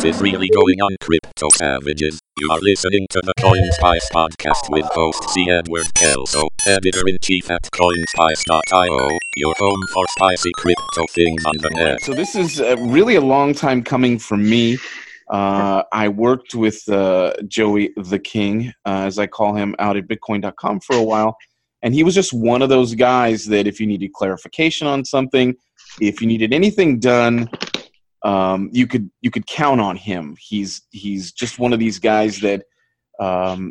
What is really going on, crypto savages? You are listening to the CoinSpice podcast with host C. Edward Kelso, editor-in-chief at CoinSpice.io, your home for spicy crypto things on the net. So this is really a long time coming for me. I worked with Joey the King, as I call him, out at Bitcoin.com for a while. And he was just one of those guys that if you needed clarification on something, if you needed anything done, you could count on him. He's just one of these guys that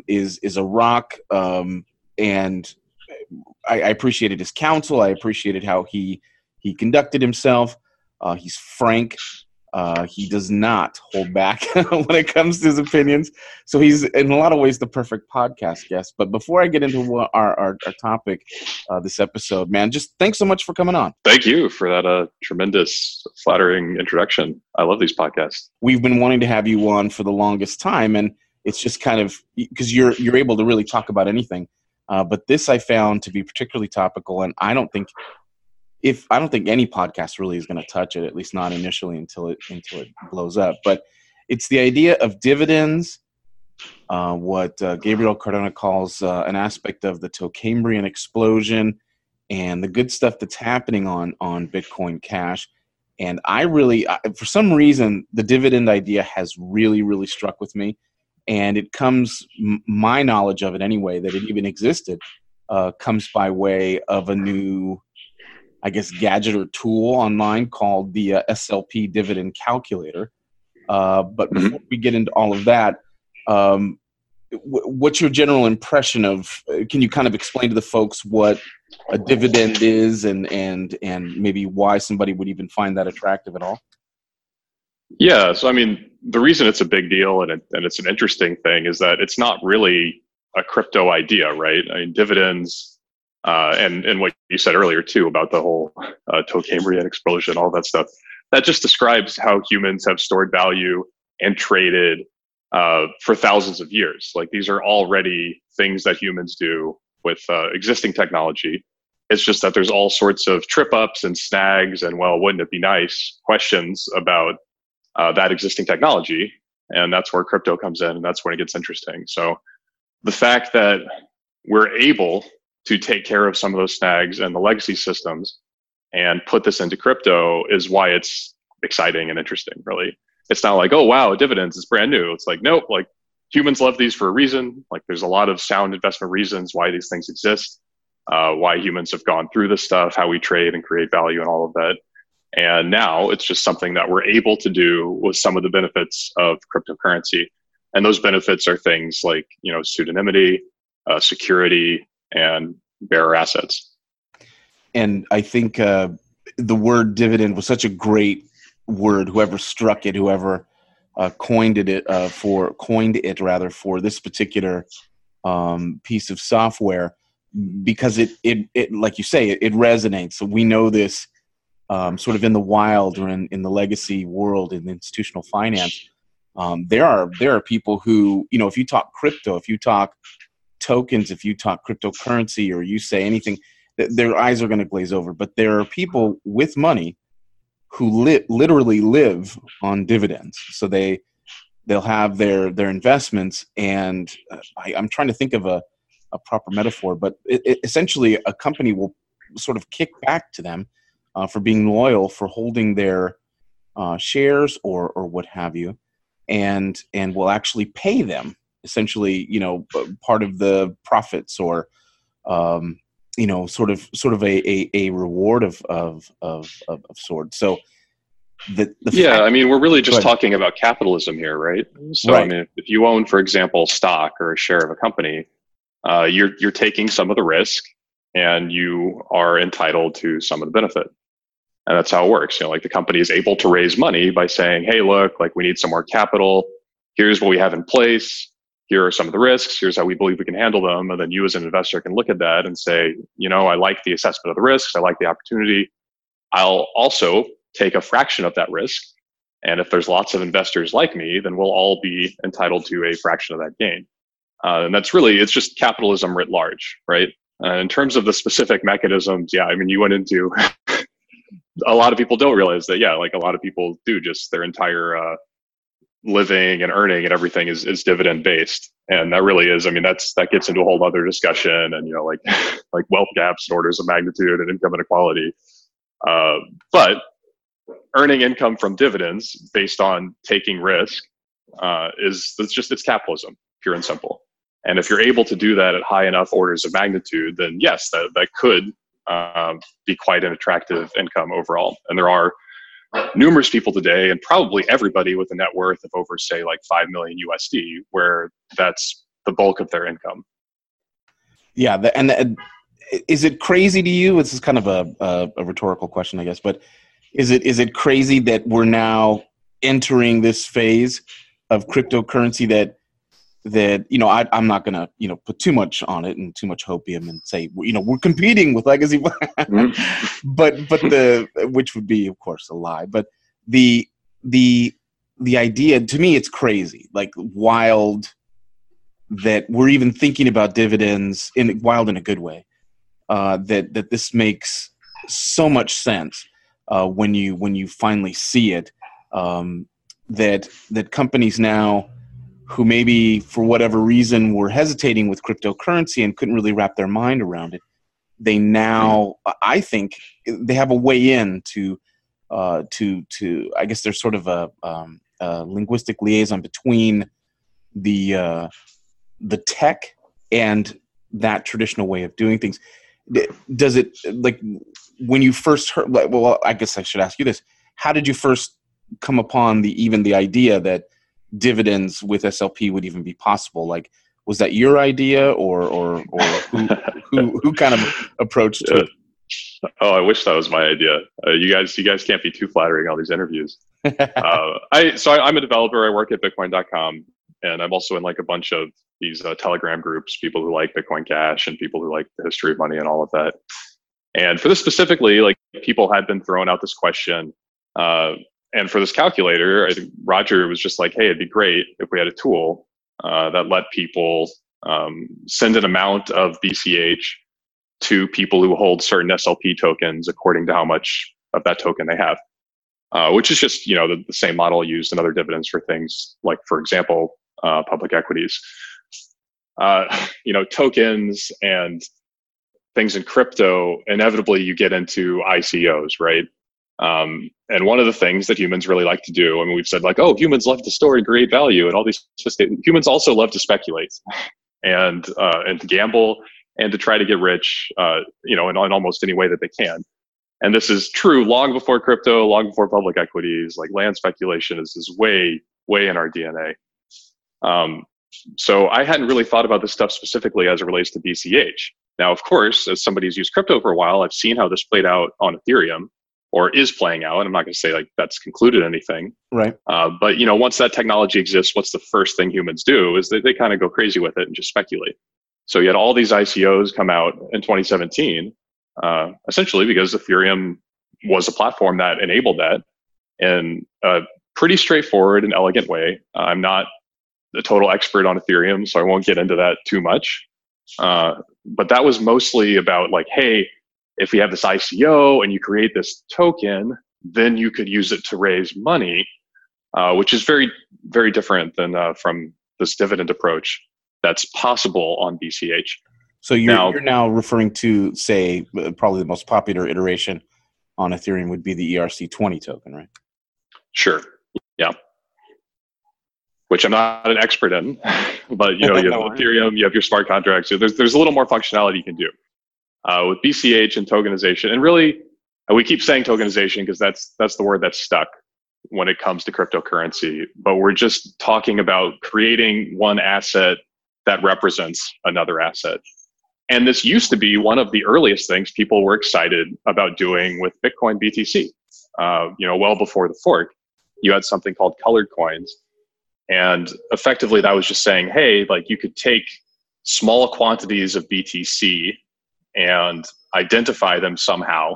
is a rock, and I appreciated his counsel. I appreciated how he conducted himself. He's frank. He does not hold back when it comes to his opinions. So he's in a lot of ways the perfect podcast guest. But before I get into our topic this episode, man, just thanks so much for coming on. Thank you for that tremendous, flattering introduction. I love these podcasts. We've been wanting to have you on for the longest time, and it's just kind of because you're able to really talk about anything. But this I found to be particularly topical, and I don't think any podcast really is going to touch it, at least not initially until it blows up. But it's the idea of dividends, what Gabriel Cardona calls an aspect of the Tocambrian explosion, and the good stuff that's happening on Bitcoin Cash. And for some reason, the dividend idea has really, really struck with me. And it comes, my knowledge of it anyway, that it even existed, comes by way of a new, I guess, gadget or tool online called the SLP Dividend Calculator. But before we get into all of that, what's your general impression of, can you kind of explain to the folks what a dividend is and maybe why somebody would even find that attractive at all? Yeah, so I mean, the reason it's a big deal and it's an interesting thing is that it's not really a crypto idea, right? I mean, dividends... And what you said earlier, too, about the whole Tocambrian explosion, all that stuff, that just describes how humans have stored value and traded for thousands of years. Like, these are already things that humans do with existing technology. It's just that there's all sorts of trip ups and snags and, well, wouldn't it be nice questions about that existing technology. And that's where crypto comes in, and that's when it gets interesting. So the fact that we're able to take care of some of those snags and the legacy systems and put this into crypto is why it's exciting and interesting, really. It's not like, oh, wow, dividends is brand new. It's like, nope, like humans love these for a reason. Like there's a lot of sound investment reasons why these things exist, why humans have gone through this stuff, how we trade and create value and all of that. And now it's just something that we're able to do with some of the benefits of cryptocurrency. And those benefits are things like, you know, pseudonymity, security, and bearer assets. And I think the word dividend was such a great word, whoever struck it, whoever coined it for this particular piece of software, because it like you say, it resonates. So we know this sort of in the wild or in the legacy world, in institutional finance. There are people who, you know, if you talk crypto, if you talk tokens, if you talk cryptocurrency or you say anything, their eyes are going to glaze over. But there are people with money who literally live on dividends. So they'll have their investments, and I'm trying to think of a proper metaphor, but essentially a company will sort of kick back to them for being loyal, for holding their shares or what have you, and will actually pay them. Essentially, you know, part of the profits, or you know, sort of a reward of sorts. So I mean, we're really just talking about capitalism here, right? So right. I mean, if you own, for example, stock or a share of a company, you're taking some of the risk, and you are entitled to some of the benefit. And that's how it works. You know, like the company is able to raise money by saying, "Hey, look, like we need some more capital. Here's what we have in place. Here are some of the risks. Here's how we believe we can handle them." And then you as an investor can look at that and say, you know, I like the assessment of the risks. I like the opportunity. I'll also take a fraction of that risk. And if there's lots of investors like me, then we'll all be entitled to a fraction of that gain. And that's really, it's just capitalism writ large, right? In terms of the specific mechanisms, yeah, I mean, you went into, a lot of people don't realize that, yeah, like a lot of people do just their entire living and earning and everything is dividend based. And that really is, I mean, that gets into a whole other discussion and, you know, like wealth gaps and orders of magnitude and income inequality. But earning income from dividends based on taking risk it's capitalism, pure and simple. And if you're able to do that at high enough orders of magnitude, then yes, that could be quite an attractive income overall. And there are numerous people today, and probably everybody with a net worth of over, say, like $5 million USD, where that's the bulk of their income. Yeah, is it crazy to you? This is kind of a rhetorical question, I guess, but is it crazy that we're now entering this phase of cryptocurrency that you know, I'm not gonna, you know, put too much on it and too much hopium and say, you know, we're competing with legacy, which would be, of course, a lie. But the idea, to me, it's crazy, like wild, that we're even thinking about dividends in wild in a good way. That this makes so much sense when you finally see it. That companies now, who maybe for whatever reason were hesitating with cryptocurrency and couldn't really wrap their mind around it, they now, I think, they have a way in to I guess there's sort of a linguistic liaison between the tech and that traditional way of doing things. Does it, like, when you first heard, well, I guess I should ask you this. How did you first come upon the idea that dividends with SLP would even be possible? Like, was that your idea, or who kind of approached it? Oh, I wish that was my idea. You guys can't be too flattering, all these interviews. I'm a developer. I work at Bitcoin.com, and I'm also in like a bunch of these Telegram groups, people who like Bitcoin Cash and people who like the history of money and all of that. And for this specifically, like, people had been throwing out this question, and for this calculator, I think Roger was just like, hey, it'd be great if we had a tool that let people send an amount of BCH to people who hold certain SLP tokens according to how much of that token they have, which is just, you know, the same model used in other dividends for things like, for example, public equities. You know, tokens and things in crypto, inevitably you get into ICOs, right? And one of the things that humans really like to do, I mean, we've said like, oh, humans love to store and create value and all these, humans also love to speculate and to gamble and to try to get rich, you know, in almost any way that they can. And this is true long before crypto, long before public equities, like land speculation is way, way in our DNA. So I hadn't really thought about this stuff specifically as it relates to BCH. Now, of course, as somebody who's used crypto for a while, I've seen how this played out on Ethereum. Or is playing out. And I'm not going to say like that's concluded anything. Right. But you know, once that technology exists, what's the first thing humans do is they kind of go crazy with it and just speculate. So you had all these ICOs come out in 2017, essentially because Ethereum was a platform that enabled that in a pretty straightforward and elegant way. I'm not a total expert on Ethereum, so I won't get into that too much. But that was mostly about like, hey, if you have this ICO and you create this token, then you could use it to raise money, which is very, very different than from this dividend approach that's possible on BCH. So you're now referring to, say, probably the most popular iteration on Ethereum would be the ERC-20 token, right? Sure. Yeah. Which I'm not an expert in, but you know, you have Ethereum, you have your smart contracts. So there's a little more functionality you can do. With BCH and tokenization, and really, we keep saying tokenization because that's the word that's stuck when it comes to cryptocurrency. But we're just talking about creating one asset that represents another asset. And this used to be one of the earliest things people were excited about doing with Bitcoin BTC. You know, well before the fork, you had something called colored coins, and effectively that was just saying, hey, like you could take small quantities of BTC and identify them somehow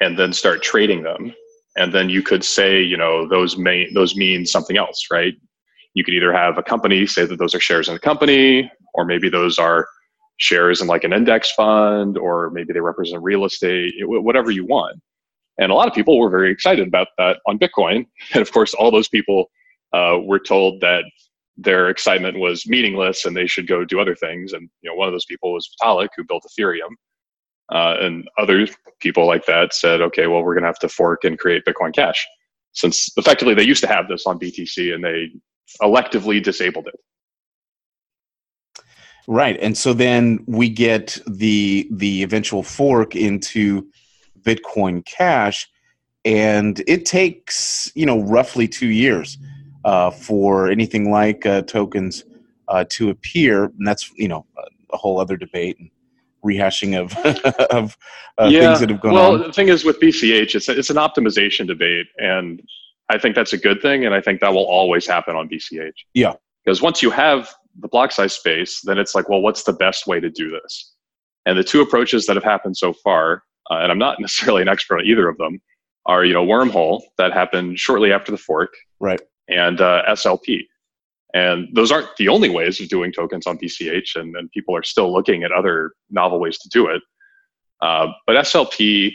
and then start trading them. And then you could say, you know, those mean something else, right? You could either have a company say that those are shares in a company, or maybe those are shares in like an index fund, or maybe they represent real estate, whatever you want. And a lot of people were very excited about that on Bitcoin. And of course, all those people were told that their excitement was meaningless and they should go do other things. And you know, one of those people was Vitalik, who built Ethereum. And other people like that said, okay, well, we're going to have to fork and create Bitcoin Cash, since effectively they used to have this on BTC and they electively disabled it. Right. And so then we get the eventual fork into Bitcoin Cash, and it takes, you know, roughly 2 years for anything like tokens to appear. And that's, you know, a whole other debate and rehashing of things that have gone on. Well, the thing is with BCH, it's an optimization debate, and I think that's a good thing, and I think that will always happen on BCH. Yeah. Because once you have the block size space, then it's like, well, what's the best way to do this? And the two approaches that have happened so far, and I'm not necessarily an expert on either of them, are, you know, Wormhole, that happened shortly after the fork, right, and SLP. And those aren't the only ways of doing tokens on BCH, and people are still looking at other novel ways to do it. But SLP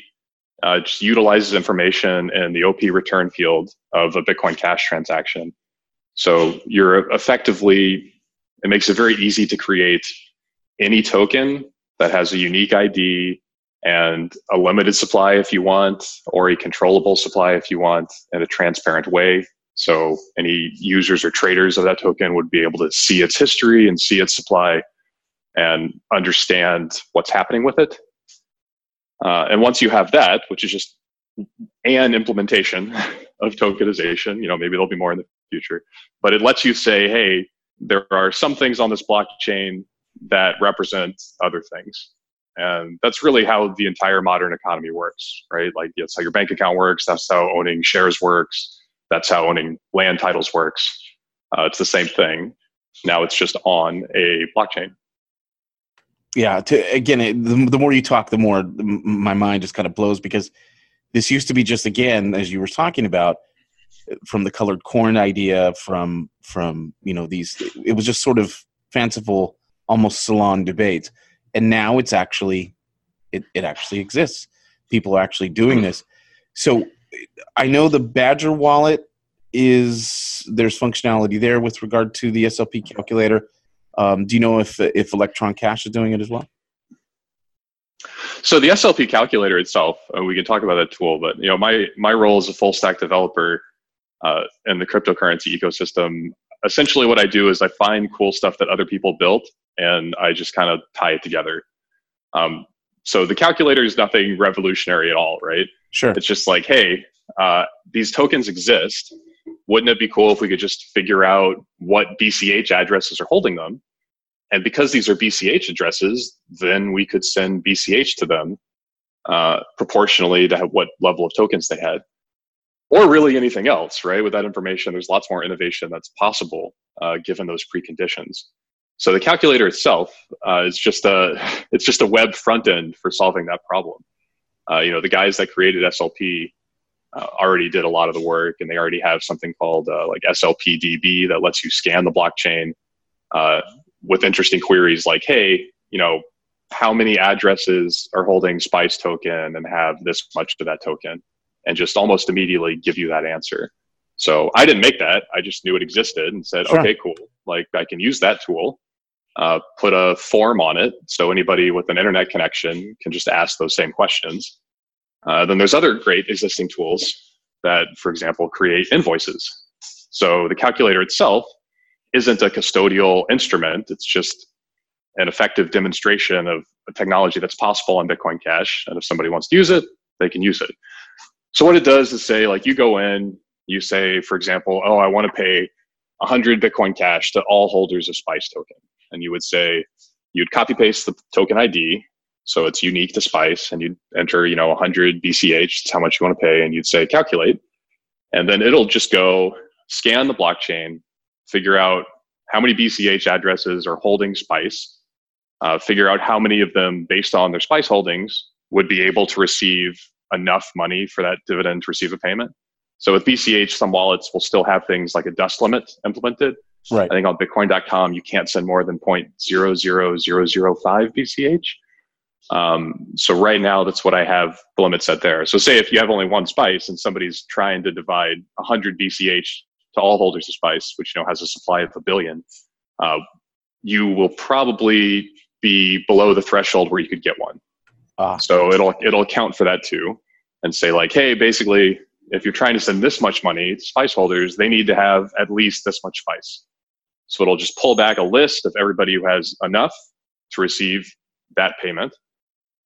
just utilizes information in the OP return field of a Bitcoin Cash transaction. So you're effectively, it makes it very easy to create any token that has a unique ID and a limited supply if you want, or a controllable supply if you want, in a transparent way. So any users or traders of that token would be able to see its history and see its supply and understand what's happening with it. And once you have that, which is just an implementation of tokenization, you know, maybe there'll be more in the future, but it lets you say, hey, there are some things on this blockchain that represent other things. And that's really how the entire modern economy works, right? Like, that's how your bank account works. That's how owning shares works. That's how owning land titles works. It's the same thing. Now it's just on a blockchain. Yeah. The more you talk, the more my mind just kind of blows, because this used to be just, again, as you were talking about, from the colored corn idea, from you know, these, it was just sort of fanciful, almost salon debates, and now it's actually, it actually exists. People are actually doing this. So I know the Badger wallet there's functionality there with regard to the SLP calculator. Do you know if Electron Cash is doing it as well? So the SLP calculator itself, we can talk about that tool, but you know, my role as a full stack developer in the cryptocurrency ecosystem, essentially what I do is I find cool stuff that other people built and I just kind of tie it together. So the calculator is nothing revolutionary at all, right? Sure. It's just like, hey, these tokens exist. Wouldn't it be cool if we could just figure out what BCH addresses are holding them? And because these are BCH addresses, then we could send BCH to them proportionally to what level of tokens they had. Or really anything else, right? With that information, there's lots more innovation that's possible given those preconditions. So the calculator itself is just a web front end for solving that problem. You know, the guys that created SLP already did a lot of the work, and they already have something called like SLPDB that lets you scan the blockchain with interesting queries like, hey, you know, how many addresses are holding SPICE token and have this much of that token, and just almost immediately give you that answer. So I didn't make that. I just knew it existed and said, sure. Okay, cool. Like, I can use that tool, put a form on it so anybody with an internet connection can just ask those same questions. Then there's other great existing tools that, for example, create invoices. So the calculator itself isn't a custodial instrument. It's just an effective demonstration of a technology that's possible on Bitcoin Cash. And if somebody wants to use it, they can use it. So what it does is say, like, you go in, you say, for example, oh, I want to pay 100 Bitcoin Cash to all holders of SPICE token. And you would say, you'd copy paste the token ID, so it's unique to SPICE, and you'd enter, you know, 100 BCH, that's how much you want to pay, and you'd say calculate. And then it'll just go scan the blockchain, figure out how many BCH addresses are holding SPICE, figure out how many of them, based on their SPICE holdings, would be able to receive enough money for that dividend to receive a payment. So with BCH, some wallets will still have things like a dust limit implemented. Right. I think on Bitcoin.com, you can't send more than 0.00005 BCH. So right now, that's what I have the limit set there. So say if you have only one SPICE and somebody's trying to divide 100 BCH to all holders of SPICE, which, you know, has a supply of 1 billion, you will probably be below the threshold where you could get one. So it'll account for that too, and say like, hey, basically, if you're trying to send this much money to SPICE holders, they need to have at least this much SPICE. So it'll just pull back a list of everybody who has enough to receive that payment,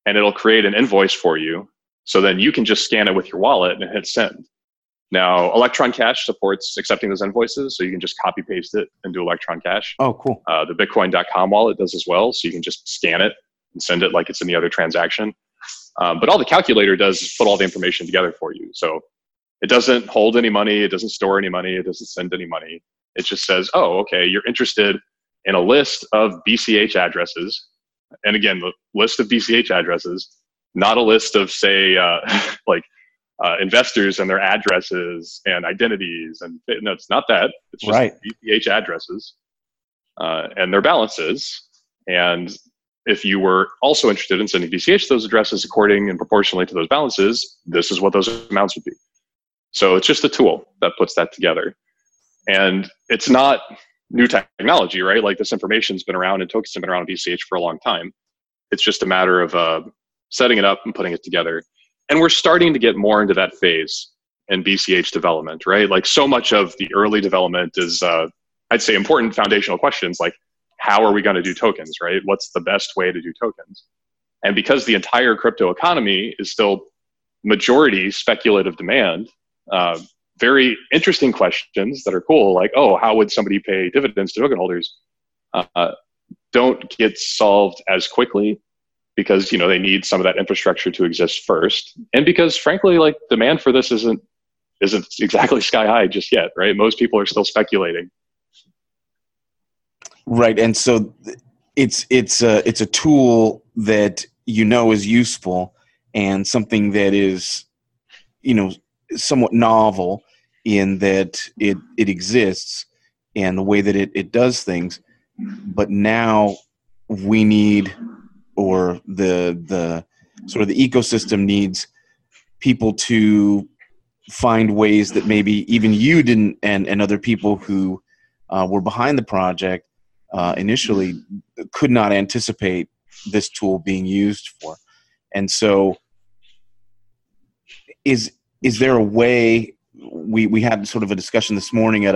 and it'll create an invoice for you. So then you can just scan it with your wallet and hit send. Now, Electron Cash supports accepting those invoices, so you can just copy paste it and do Electron Cash. Oh, cool. The Bitcoin.com wallet does as well, so you can just scan it and send it like it's in the other transaction. But all the calculator does is put all the information together for you. So it doesn't hold any money, it doesn't store any money, it doesn't send any money. It just says, oh, okay, you're interested in a list of BCH addresses. And again, the list of BCH addresses, not a list of, say, investors and their addresses and identities, and no, it's not that. It's just right. BCH addresses and their balances. And if you were also interested in sending BCH to those addresses according and proportionally to those balances, this is what those amounts would be. So it's just a tool that puts that together, and it's not new technology, right? Like, this information's been around and tokens have been around in BCH for a long time. It's just a matter of setting it up and putting it together. And we're starting to get more into that phase in BCH development, right? Like, so much of the early development is, I'd say, important foundational questions like, how are we going to do tokens, right? What's the best way to do tokens? And because the entire crypto economy is still majority speculative demand, very interesting questions that are cool, like, oh, how would somebody pay dividends to token holders, don't get solved as quickly, because, you know, they need some of that infrastructure to exist first. And because, frankly, like, demand for this isn't exactly sky high just yet, right? Most people are still speculating. Right. And so it's a tool that, you know, is useful, and something that is, you know, somewhat novel in that it exists and the way that it does things. But now we need, or the sort of the ecosystem needs, people to find ways that maybe even you didn't, and other people who were behind the project initially could not anticipate this tool being used for. And so is there a way, we had sort of a discussion this morning at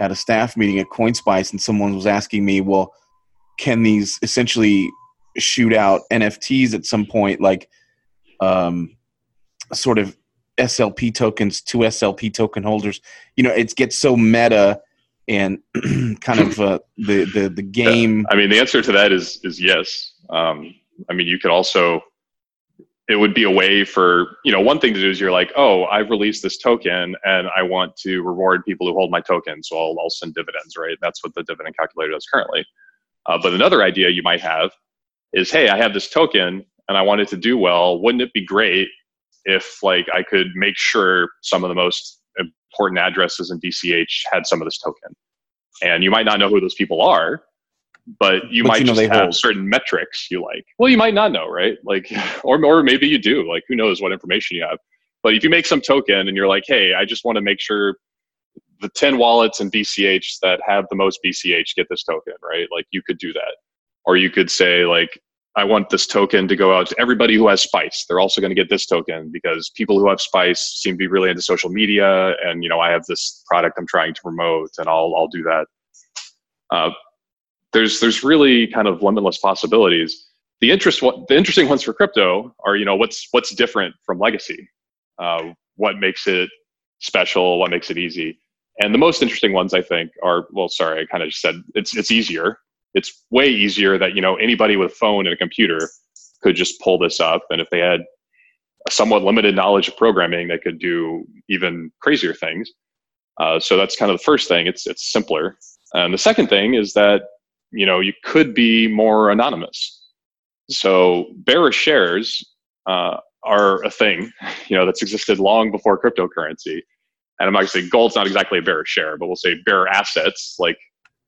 a staff meeting at CoinSpice, and someone was asking me, well, can these essentially shoot out NFTs at some point, like sort of SLP tokens to SLP token holders? You know, it gets so meta and kind of the game. Yeah. I mean, the answer to that is yes. I mean, you could also, it would be a way for, you know, one thing to do is you're like, oh, I've released this token and I want to reward people who hold my token, so I'll send dividends, right? That's what the dividend calculator does currently. But another idea you might have is, hey, I have this token and I want it to do well. Wouldn't it be great if, like, I could make sure some of the most important addresses in BCH had some of this token? And you might not know who those people are, but you might, you know, just have certain metrics you like. Well, you might not know, right? Like, or maybe you do. Like, who knows what information you have? But if you make some token and you're like, hey, I just want to make sure the 10 wallets in BCH that have the most BCH get this token, right? Like, you could do that. Or you could say, like, I want this token to go out to everybody who has SPICE. They're also going to get this token because people who have SPICE seem to be really into social media, and, you know, I have this product I'm trying to promote, and I'll do that. There's really kind of limitless possibilities. The interesting ones for crypto are, you know, what's different from legacy, what makes it special, what makes it easy, and the most interesting ones, I think, are, well, sorry, I kind of just said it's easier. It's way easier that, you know, anybody with a phone and a computer could just pull this up. And if they had a somewhat limited knowledge of programming, they could do even crazier things. So that's kind of the first thing. It's simpler. And the second thing is that, you know, you could be more anonymous. So bearer shares are a thing, you know, that's existed long before cryptocurrency. And I'm not going to say gold's not exactly a bearer share, but we'll say bearer assets, like,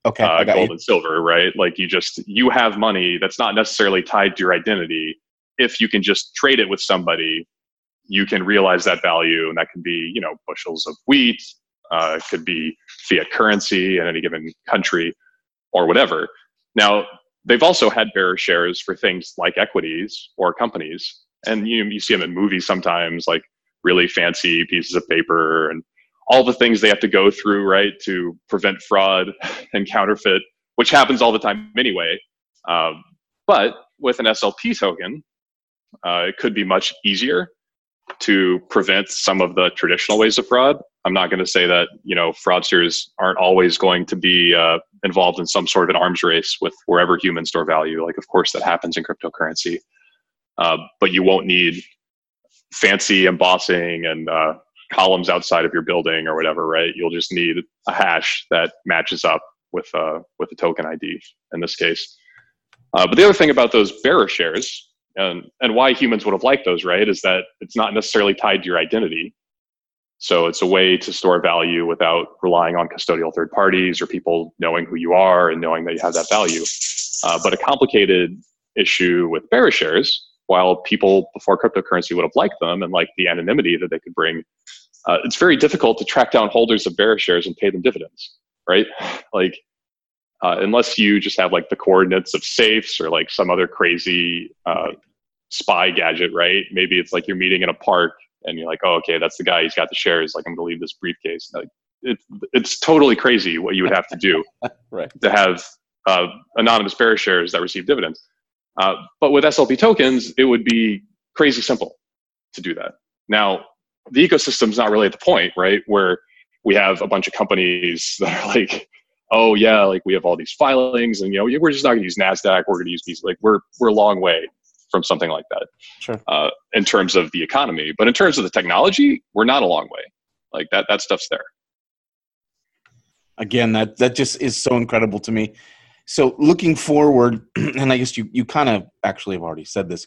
okay, gold and silver, right? Like, you have money that's not necessarily tied to your identity. If you can just trade it with somebody, you can realize that value, and that can be, you know, bushels of wheat, It could be fiat currency in any given country or whatever. Now, they've also had bearer shares for things like equities or companies. And you see them in movies sometimes, like really fancy pieces of paper and all the things they have to go through, right, to prevent fraud and counterfeit, which happens all the time anyway. But with an SLP token, it could be much easier to prevent some of the traditional ways of fraud. I'm not going to say that fraudsters aren't always going to be involved in some sort of an arms race with wherever humans store value. Like, of course, that happens in cryptocurrency. But you won't need fancy embossing and columns outside of your building or whatever, right? You'll just need a hash that matches up with a token ID in this case. But the other thing about those bearer shares and why humans would have liked those, right, is that it's not necessarily tied to your identity. So it's a way to store value without relying on custodial third parties or people knowing who you are and knowing that you have that value. But a complicated issue with bearer shares, while people before cryptocurrency would have liked them and liked the anonymity that they could bring, it's very difficult to track down holders of bearer shares and pay them dividends, right? Like, unless you just have like the coordinates of safes or like some other crazy spy gadget, right? Maybe it's like you're meeting in a park and you're like, oh, okay, that's the guy, he's got the shares, like I'm gonna leave this briefcase. Like, it's totally crazy what you would have to do right, to have anonymous bearer shares that receive dividends. But with SLP tokens, it would be crazy simple to do that. Now, the ecosystem's not really at the point, right, where we have a bunch of companies that are like, oh yeah, like we have all these filings and, we're just not going to use NASDAQ. We're going to use these, like we're a long way from something like that. Sure. In terms of the economy, but in terms of the technology, we're not a long way. Like that stuff's there. Again, that just is so incredible to me. So looking forward, and I guess you kind of actually have already said this,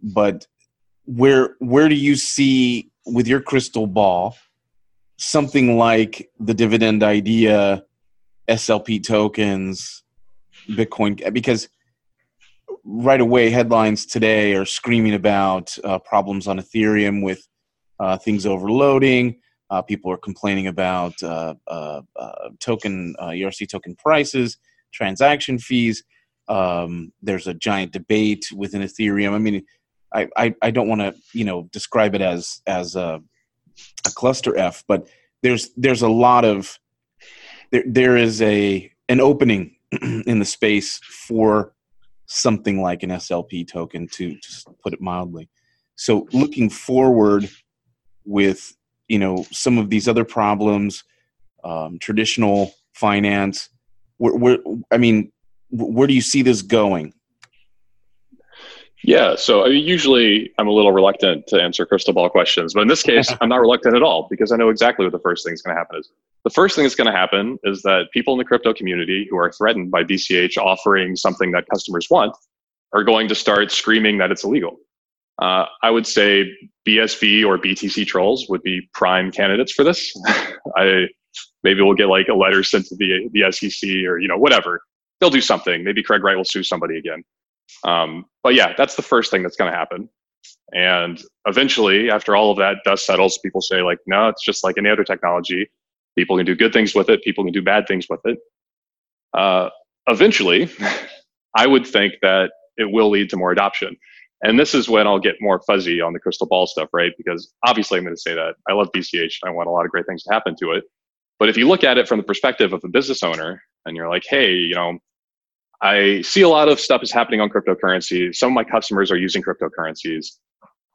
but where do you see with your crystal ball something like the dividend idea, SLP tokens, Bitcoin? Because right away headlines today are screaming about problems on Ethereum with things overloading. People are complaining about ERC token prices, transaction fees. There's a giant debate within Ethereum. I mean, I don't want to describe it as a cluster F, but there's a lot of there is an opening in the space for something like an SLP token, to put it mildly. So looking forward with some of these other problems, traditional finance. Where do you see this going? Yeah, so usually I'm a little reluctant to answer crystal ball questions, but in this case, I'm not reluctant at all because I know exactly what the first thing that's going to happen is. The first thing that's going to happen is that people in the crypto community who are threatened by BCH offering something that customers want are going to start screaming that it's illegal. I would say BSV or BTC trolls would be prime candidates for this. Maybe we'll get like a letter sent to the SEC or, whatever. They'll do something. Maybe Craig Wright will sue somebody again. But yeah, that's the first thing that's going to happen. And eventually, after all of that dust settles, people say like, no, it's just like any other technology. People can do good things with it. People can do bad things with it. Eventually, I would think that it will lead to more adoption. And this is when I'll get more fuzzy on the crystal ball stuff, right? Because obviously I'm going to say that I love BCH. I want a lot of great things to happen to it. But if you look at it from the perspective of a business owner and you're like, hey, I see a lot of stuff is happening on cryptocurrency. Some of my customers are using cryptocurrencies.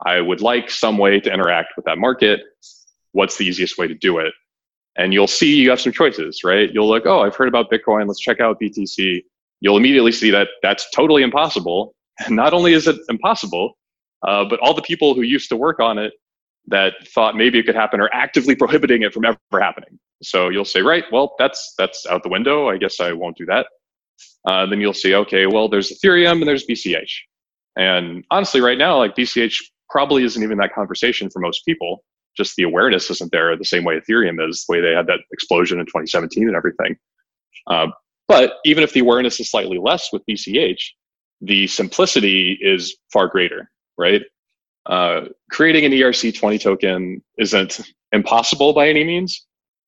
I would like some way to interact with that market. What's the easiest way to do it? And you'll see you have some choices, right? You'll look, oh, I've heard about Bitcoin. Let's check out BTC. You'll immediately see that that's totally impossible. And not only is it impossible, but all the people who used to work on it that thought maybe it could happen are actively prohibiting it from ever happening. So you'll say, right, well, that's out the window. I guess I won't do that. Then you'll see, okay, well, there's Ethereum and there's BCH. And honestly, right now, like BCH probably isn't even that conversation for most people. Just the awareness isn't there the same way Ethereum is, the way they had that explosion in 2017 and everything. But even if the awareness is slightly less with BCH, the simplicity is far greater, right? Creating an ERC-20 token isn't impossible by any means.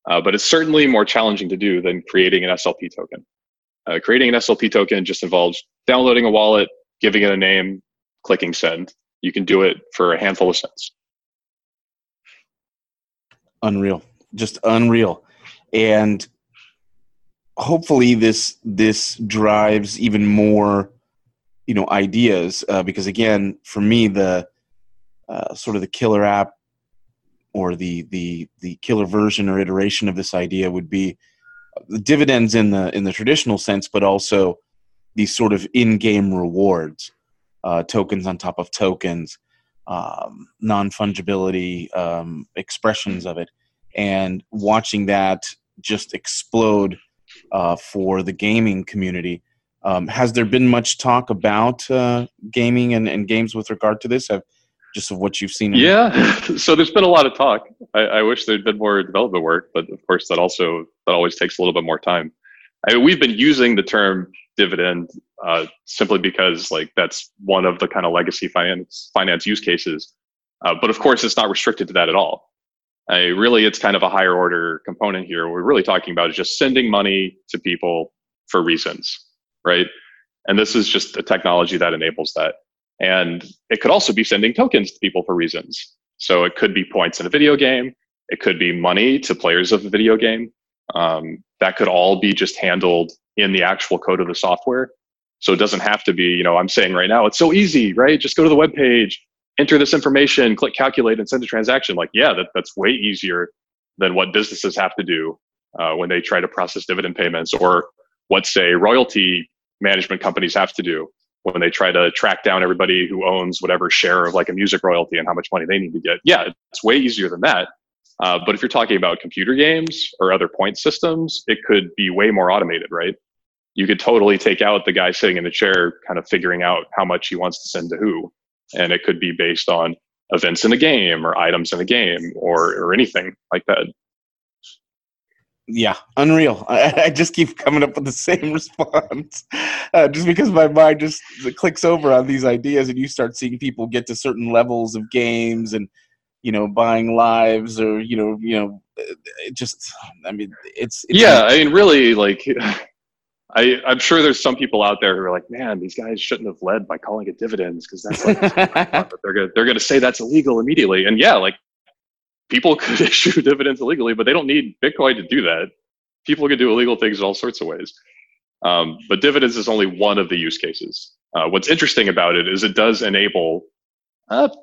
But it's certainly more challenging to do than creating an SLP token. Creating an SLP token just involves downloading a wallet, giving it a name, clicking send. You can do it for a handful of cents. Unreal, just unreal. And hopefully this drives even more, you know, ideas, because again, for me, the sort of the killer app or the killer version or iteration of this idea would be the dividends in the traditional sense, but also these sort of in-game rewards, tokens on top of tokens, non-fungibility, expressions of it, and watching that just explode for the gaming community. Has there been much talk about gaming and games with regard to this? Just of what you've seen? So there's been a lot of talk. I wish there'd been more development work, but of course that always takes a little bit more time. I mean, we've been using the term dividend simply because that's one of the kind of legacy finance use cases. But of course, it's not restricted to that at all. Really, it's kind of a higher order component here. What we're really talking about is just sending money to people for reasons, right? And this is just a technology that enables that. And it could also be sending tokens to people for reasons. So it could be points in a video game. It could be money to players of a video game. That could all be just handled in the actual code of the software. So it doesn't have to be, I'm saying right now, it's so easy, right? Just go to the web page, enter this information, click calculate, and send a transaction. That's way easier than what businesses have to do when they try to process dividend payments, or what, say, royalty management companies have to do when they try to track down everybody who owns whatever share of a music royalty and how much money they need to get. Yeah, it's way easier than that. But if you're talking about computer games or other point systems, it could be way more automated, right? You could totally take out the guy sitting in the chair kind of figuring out how much he wants to send to who. And it could be based on events in a game or items in a game or anything like that. Yeah, unreal. I just keep coming up with the same response just because my mind just clicks over on these ideas, and you start seeing people get to certain levels of games and, buying lives or, it's really I'm sure there's some people out there who are like, man, these guys shouldn't have led by calling it dividends because that's they're going to say that's illegal immediately. And people could issue dividends illegally, but they don't need Bitcoin to do that. People can do illegal things in all sorts of ways. But dividends is only one of the use cases. What's interesting about it is it does enable,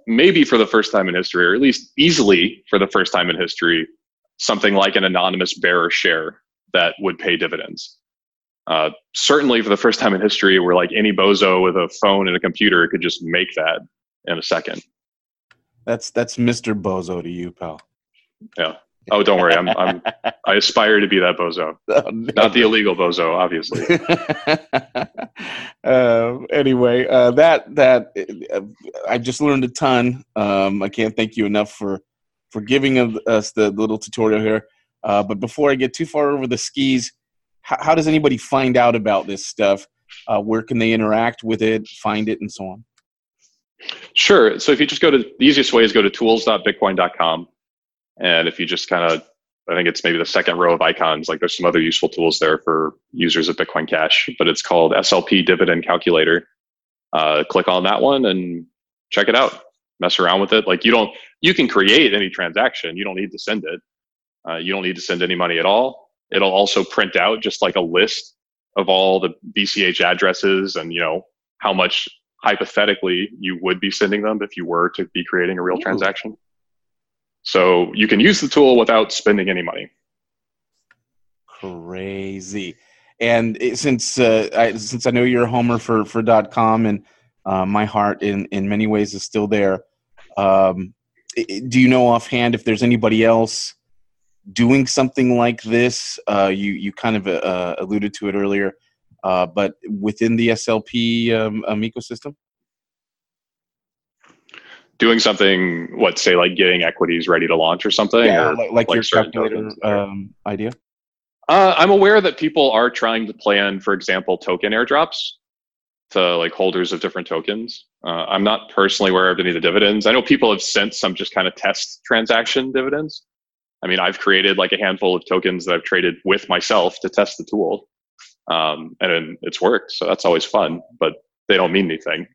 maybe for the first time in history, or at least easily for the first time in history, something like an anonymous bearer share that would pay dividends. Certainly for the first time in history, where any bozo with a phone and a computer could just make that in a second. That's Mr. Bozo to you, pal. Yeah. Oh, don't worry. I aspire to be that bozo. Oh, no. Not the illegal bozo, obviously. Anyway, I just learned a ton. I can't thank you enough for giving us the little tutorial here. But before I get too far over the skis, how does anybody find out about this stuff? Where can they interact with it, find it, and so on? Sure. So if you just go to the easiest way is go to tools.bitcoin.com. And if you just I think it's maybe the second row of icons, there's some other useful tools there for users of Bitcoin Cash, but it's called SLP Dividend Calculator. Click on that one and check it out. Mess around with it. You can create any transaction. You don't need to send it. You don't need to send any money at all. It'll also print out just a list of all the BCH addresses and, how much hypothetically you would be sending them if you were to be creating a real transaction. So you can use the tool without spending any money. Crazy. And since I know you're a homer for .com, and my heart in many ways is still there, do you know offhand if there's anybody else doing something like this? You kind of alluded to it earlier. But within the SLP ecosystem? Doing something, getting equities ready to launch or something? Yeah, or your calculator idea? I'm aware that people are trying to plan, for example, token airdrops to holders of different tokens. I'm not personally aware of any of the dividends. I know people have sent some just kind of test transaction dividends. I mean, I've created like a handful of tokens that I've traded with myself to test the tool. And it's worked. So that's always fun, but they don't mean anything.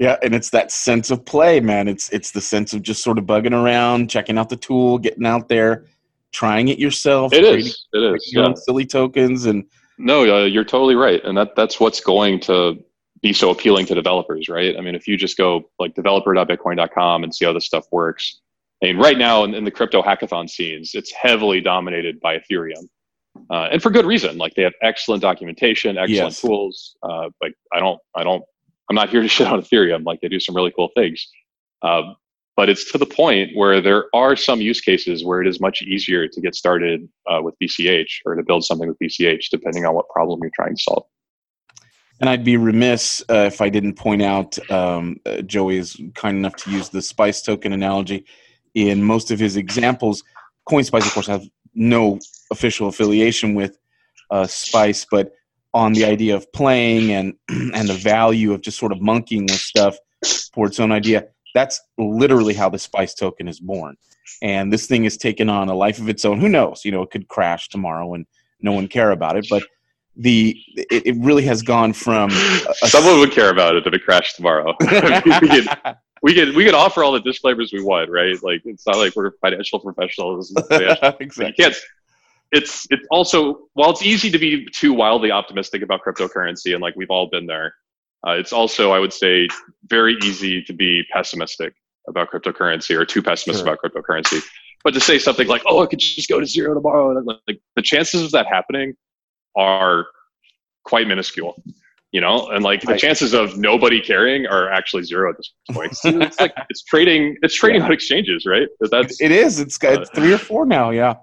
Yeah. And it's that sense of play, man. It's the sense of just sort of bugging around, checking out the tool, getting out there, trying it yourself. It is. Yeah. Silly tokens. And no, you're totally right. And that's what's going to be so appealing to developers, right? I mean, if you just go like developer.bitcoin.com and see how this stuff works. I mean, right now in the crypto hackathon scenes, it's heavily dominated by Ethereum. And for good reason. Like, they have excellent documentation, excellent tools. Like, I'm not here to shit on Ethereum. Like, they do some really cool things. But it's to the point where there are some use cases where it is much easier to get started with BCH or to build something with BCH, depending on what problem you're trying to solve. And I'd be remiss if I didn't point out, Joey is kind enough to use the SPICE token analogy in most of his examples. CoinSpice, of course, has no official affiliation with SPICE, but on the idea of playing and the value of just sort of monkeying with stuff for its own idea, that's literally how the SPICE token is born. And this thing has taken on a life of its own. Who knows? You know, it could crash tomorrow and no one care about it, but it really has gone from... Someone would care about it if it crashed tomorrow. We could offer all the disclaimers we want, right? Like, it's not like we're financial professionals. Exactly. It's also, while it's easy to be too wildly optimistic about cryptocurrency, and like we've all been there, it's also, I would say, very easy to be pessimistic about cryptocurrency or too pessimistic about cryptocurrency. But to say something like, "Oh, it could just go to zero tomorrow," and like the chances of that happening are quite minuscule. You know, and like the chances of nobody caring are actually zero at this point. It's like it's trading on exchanges, right? It is. It's got three or four now, yeah.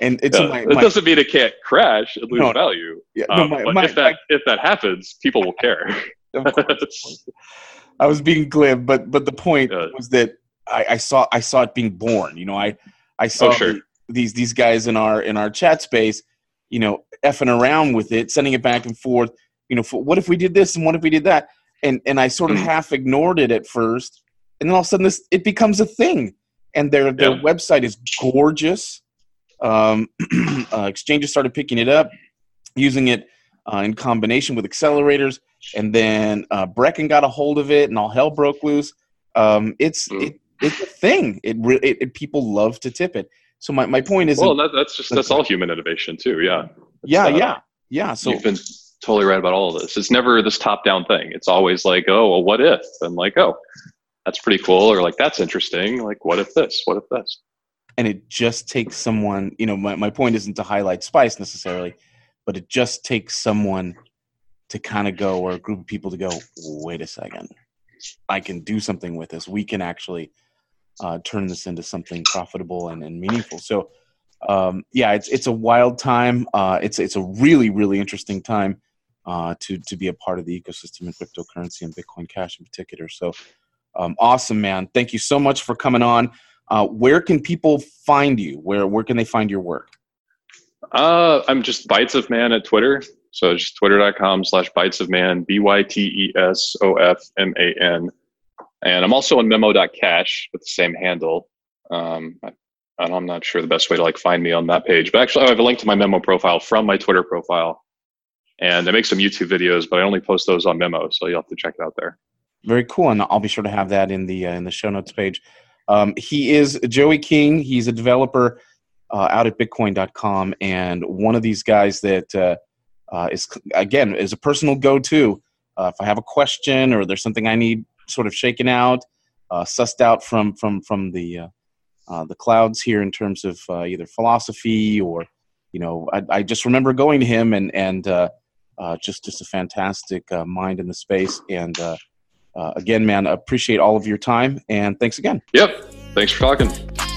And it's it doesn't mean it can't crash and lose value. Yeah, if that happens, people will care. Of course. I was being glib, but the point was that I saw it being born. You know, I saw these guys in our chat space, you know, effing around with it, sending it back and forth. You know, what if we did this and what if we did that? And I sort of half ignored it at first. And then all of a sudden it becomes a thing. And their website is gorgeous. Exchanges started picking it up, using it in combination with accelerators. And then Brecken got a hold of it and all hell broke loose. It's a thing. It people love to tip it. So my point is... Well, that's all human innovation too, yeah. So... You've been totally right about all of this. It's never this top-down thing. It's always like, oh, well, what if? And like, oh, that's pretty cool. Or like, that's interesting. Like, what if this? What if this? And it just takes someone, you know, my point isn't to highlight SPICE necessarily, but it just takes someone to kind of go, or a group of people to go, wait a second, I can do something with this. We can actually turn this into something profitable and meaningful. So it's a wild time. It's a really, really interesting time to be a part of the ecosystem in cryptocurrency and Bitcoin Cash in particular. So awesome, man. Thank you so much for coming on. Where can people find you? Where can they find your work? I'm just BytesOfMan at Twitter. So it's just twitter.com/BytesOfMan, BYTESOFMAN. And I'm also on memo.cash with the same handle. I'm not sure the best way to like find me on that page, but actually I have a link to my Memo profile from my Twitter profile, and I make some YouTube videos, but I only post those on Memo. So you'll have to check it out there. Very cool. And I'll be sure to have that in the show notes page. He is Joey King. He's a developer out at Bitcoin.com. And one of these guys that is a personal go-to. If I have a question or there's something I need sort of shaken out, sussed out from the clouds here in terms of either philosophy or, you know, I just remember going to him and just a fantastic mind in the space. And again, man, appreciate all of your time. And thanks again. Yep. Thanks for talking.